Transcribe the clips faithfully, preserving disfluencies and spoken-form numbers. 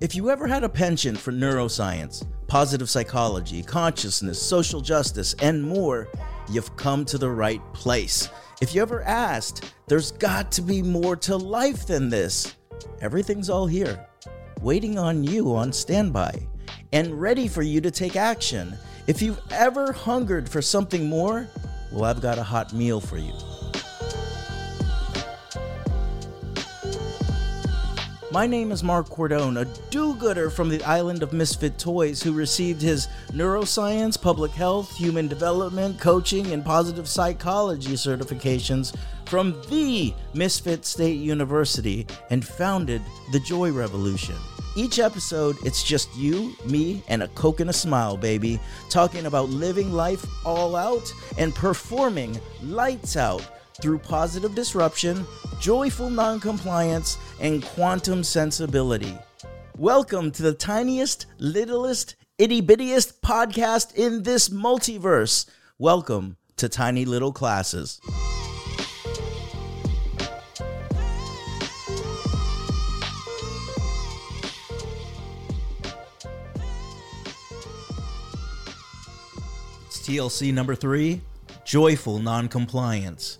If you ever had a penchant for neuroscience, positive psychology, consciousness, social justice, and more, you've come to the right place. If you ever asked, there's got to be more to life than this, everything's all here, waiting on you on standby, and ready for you to take action. If you've ever hungered for something more, well, I've got a hot meal for you. My name is Mark Cordone, a do-gooder from the island of misfit toys who received his neuroscience, public health, human development, coaching, and positive psychology certifications from the Misfit State University and founded the Joy Revolution. Each episode, it's just you, me, and a Coke and a smile, baby, talking about living life all out and performing lights out through positive disruption, joyful non-compliance, and quantum sensibility. Welcome to the tiniest, littlest, itty-bittiest podcast in this multiverse. Welcome to Tiny Little Classes. It's T L C number three, joyful non-compliance.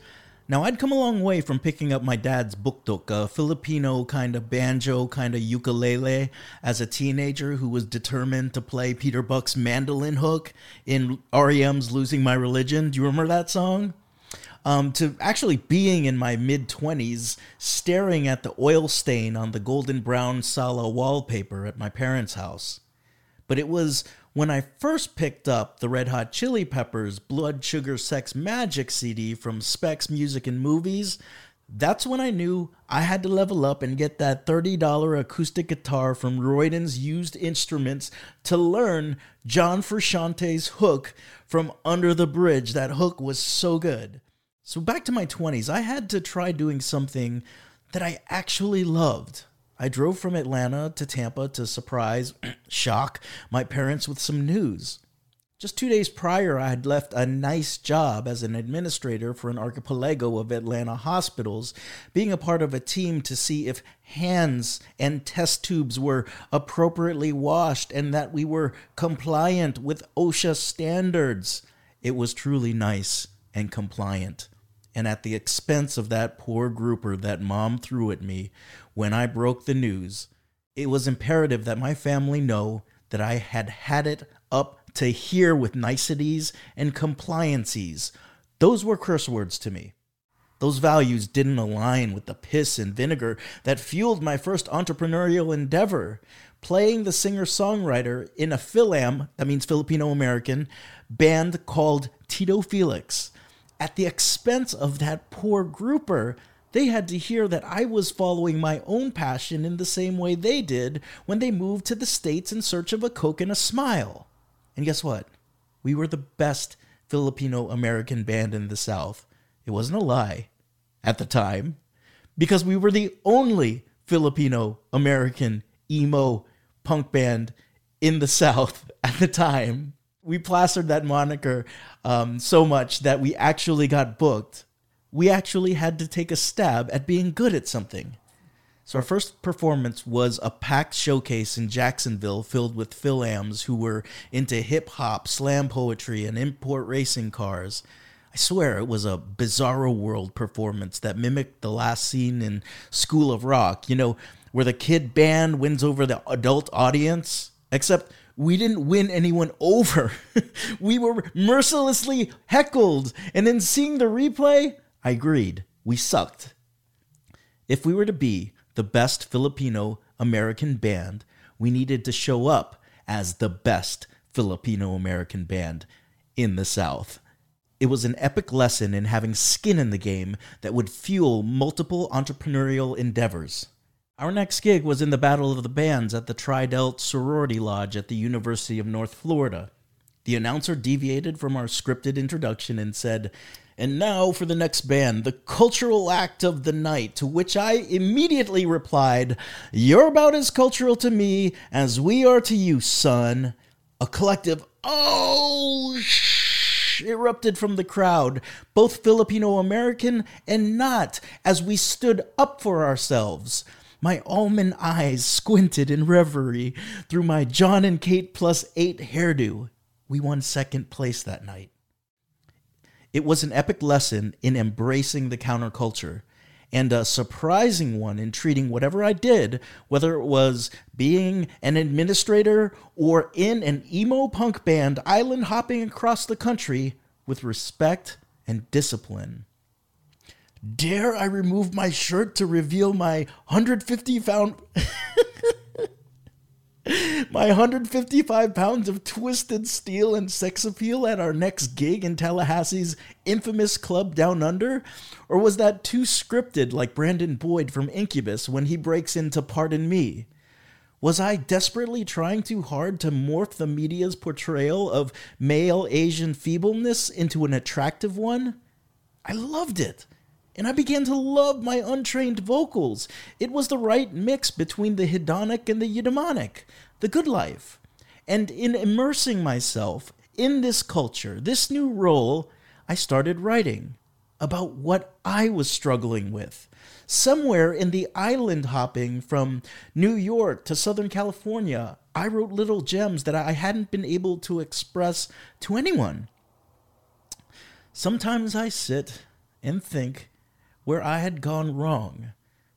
Now, I'd come a long way from picking up my dad's buktuk, a Filipino kind of banjo, kind of ukulele, as a teenager who was determined to play Peter Buck's mandolin hook in R E M's Losing My Religion. Do you remember that song? Um, to actually being in my mid-twenties, staring at the oil stain on the golden brown sala wallpaper at my parents' house. But it was when I first picked up the Red Hot Chili Peppers Blood Sugar Sex Magik C D from Spex Music and Movies, that's when I knew I had to level up and get that thirty dollars acoustic guitar from Royden's Used Instruments to learn John Frusciante's hook from Under the Bridge. That hook was so good. So back to my twenties, I had to try doing something that I actually loved. I drove from Atlanta to Tampa to surprise, shock, my parents with some news. Just two days prior, I had left a nice job as an administrator for an archipelago of Atlanta hospitals, being a part of a team to see if hands and test tubes were appropriately washed and that we were compliant with OSHA standards. It was truly nice and compliant. And at the expense of that poor grouper that mom threw at me when I broke the news, it was imperative that my family know that I had had it up to here with niceties and compliancies. Those were curse words to me. Those values didn't align with the piss and vinegar that fueled my first entrepreneurial endeavor, playing the singer-songwriter in a Fil-Am, that means Filipino-American, band called Tito Felix. At the expense of that poor grouper, they had to hear that I was following my own passion in the same way they did when they moved to the States in search of a Coke and a smile. And guess what? We were the best Filipino-American band in the South. It wasn't a lie at the time, because we were the only Filipino-American emo punk band in the South at the time. We plastered that moniker um, so much that we actually got booked. We actually had to take a stab at being good at something. So our first performance was a packed showcase in Jacksonville filled with Fil-Ams who were into hip-hop, slam poetry, and import racing cars. I swear it was a bizarro world performance that mimicked the last scene in School of Rock, you know, where the kid band wins over the adult audience, except we didn't win anyone over. We were mercilessly heckled. And then seeing the replay, I agreed. We sucked. If we were to be the best Filipino-American band, we needed to show up as the best Filipino-American band in the South. It was an epic lesson in having skin in the game that would fuel multiple entrepreneurial endeavors. Our next gig was in the Battle of the Bands at the Tri-Delt sorority lodge at the University of North Florida. The announcer deviated from our scripted introduction and said, "And now for the next band, the cultural act of the night," to which I immediately replied, "You're about as cultural to me as we are to you, son." A collective, "Oh, shit," erupted from the crowd, both Filipino-American and not, as we stood up for ourselves. my almond eyes squinted in reverie through my Jon and Kate plus eight hairdo. We won second place that night. It was an epic lesson in embracing the counterculture, and a surprising one in treating whatever I did, whether it was being an administrator or in an emo punk band island hopping across the country, with respect and discipline. Dare I remove my shirt to reveal my one hundred fifty pound my one hundred fifty-five pounds of twisted steel and sex appeal at our next gig in Tallahassee's infamous club Down Under? Or was that too scripted, like Brandon Boyd from Incubus when he breaks into Pardon Me? Was I desperately trying too hard to morph the media's portrayal of male Asian feebleness into an attractive one? I loved it. And I began to love my untrained vocals. It was the right mix between the hedonic and the eudaimonic, the good life. And in immersing myself in this culture, this new role, I started writing about what I was struggling with. Somewhere in the island hopping from New York to Southern California, I wrote little gems that I hadn't been able to express to anyone. Sometimes I sit and think where I had gone wrong.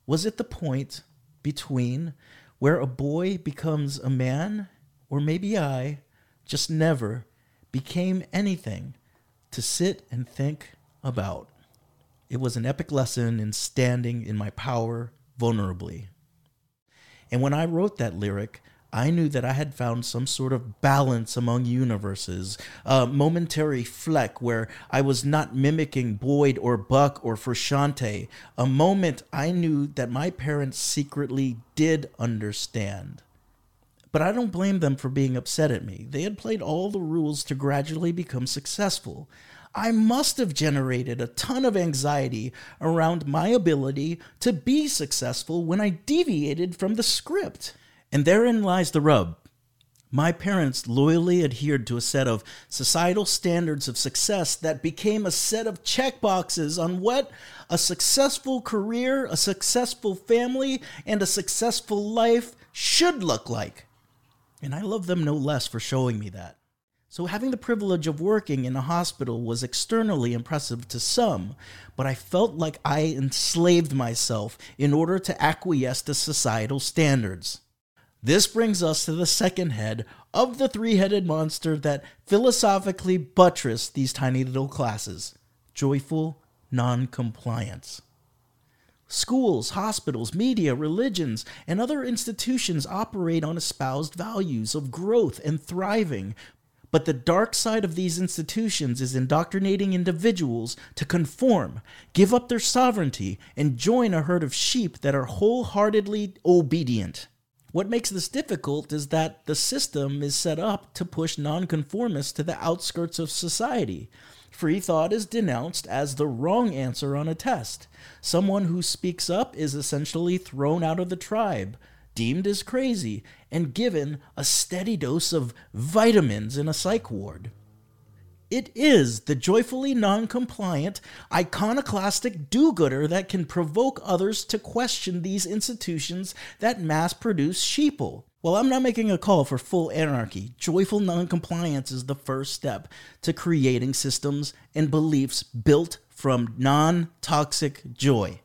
Was it the point between where a boy becomes a man, or maybe I just never became anything to sit and think about? It was an epic lesson in standing in my power vulnerably. And when I wrote that lyric, I knew that I had found some sort of balance among universes, a momentary fleck where I was not mimicking Boyd or Buck or Frusciante, a moment I knew that my parents secretly did understand. But I don't blame them for being upset at me. They had played all the rules to gradually become successful. I must have generated a ton of anxiety around my ability to be successful when I deviated from the script. And therein lies the rub. My parents loyally adhered to a set of societal standards of success that became a set of checkboxes on what a successful career, a successful family, and a successful life should look like. And I love them no less for showing me that. So having the privilege of working in a hospital was externally impressive to some, but I felt like I enslaved myself in order to acquiesce to societal standards. This brings us to the second head of the three-headed monster that philosophically buttressed these tiny little classes: joyful noncompliance. Schools, hospitals, media, religions, and other institutions operate on espoused values of growth and thriving, but the dark side of these institutions is indoctrinating individuals to conform, give up their sovereignty, and join a herd of sheep that are wholeheartedly obedient. What makes this difficult is that the system is set up to push nonconformists to the outskirts of society. Free thought is denounced as the wrong answer on a test. Someone who speaks up is essentially thrown out of the tribe, deemed as crazy, and given a steady dose of vitamins in a psych ward. It is the joyfully non-compliant, iconoclastic do-gooder that can provoke others to question these institutions that mass-produce sheeple. While I'm not making a call for full anarchy, joyful non-compliance is the first step to creating systems and beliefs built from non-toxic joy.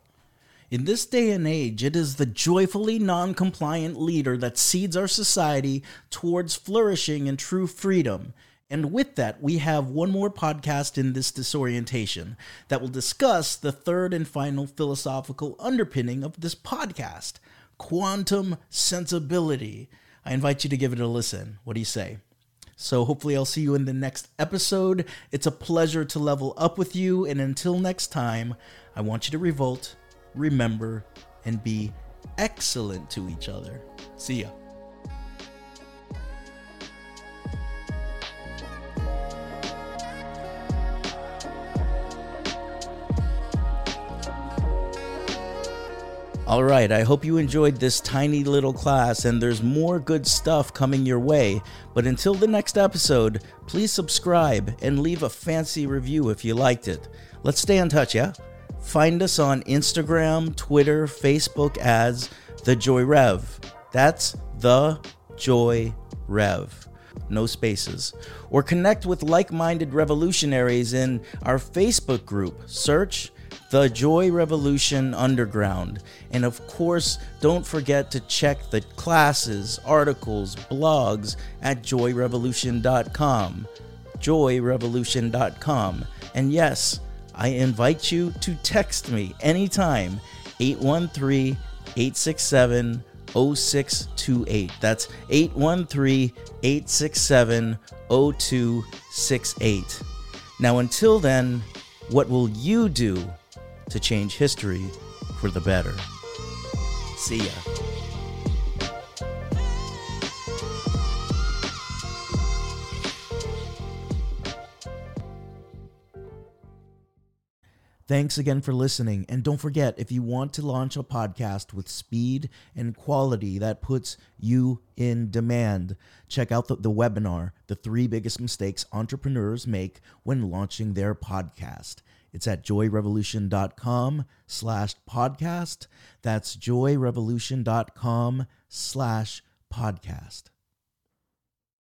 In this day and age, it is the joyfully non-compliant leader that seeds our society towards flourishing and true freedom. And with that, we have one more podcast in this disorientation that will discuss the third and final philosophical underpinning of this podcast, quantum sensibility. I invite you to give it a listen. What do you say? So hopefully I'll see you in the next episode. It's a pleasure to level up with you. And until next time, I want you to revolt, remember, and be excellent to each other. See ya. All right, I hope you enjoyed this tiny little class, and there's more good stuff coming your way. But until the next episode, please subscribe and leave a fancy review if you liked it. Let's stay in touch, yeah? Find us on Instagram, Twitter, Facebook as The Joy Rev. That's The Joy Rev. No spaces. Or connect with like-minded revolutionaries in our Facebook group. Search The Joy Revolution Underground. And of course, don't forget to check the classes, articles, blogs at joy revolution dot com. joy revolution dot com. And yes, I invite you to text me anytime, eight one three, eight six seven, zero six two eight. That's eight one three, eight six seven, zero two six eight. Now until then, what will you do to change history for the better? See ya. Thanks again for listening, and don't forget, if you want to launch a podcast with speed and quality that puts you in demand, check out the, the webinar, The Three Biggest Mistakes Entrepreneurs Make When Launching Their Podcast. It's at joyrevolution.com slash podcast. That's joyrevolution.com slash podcast.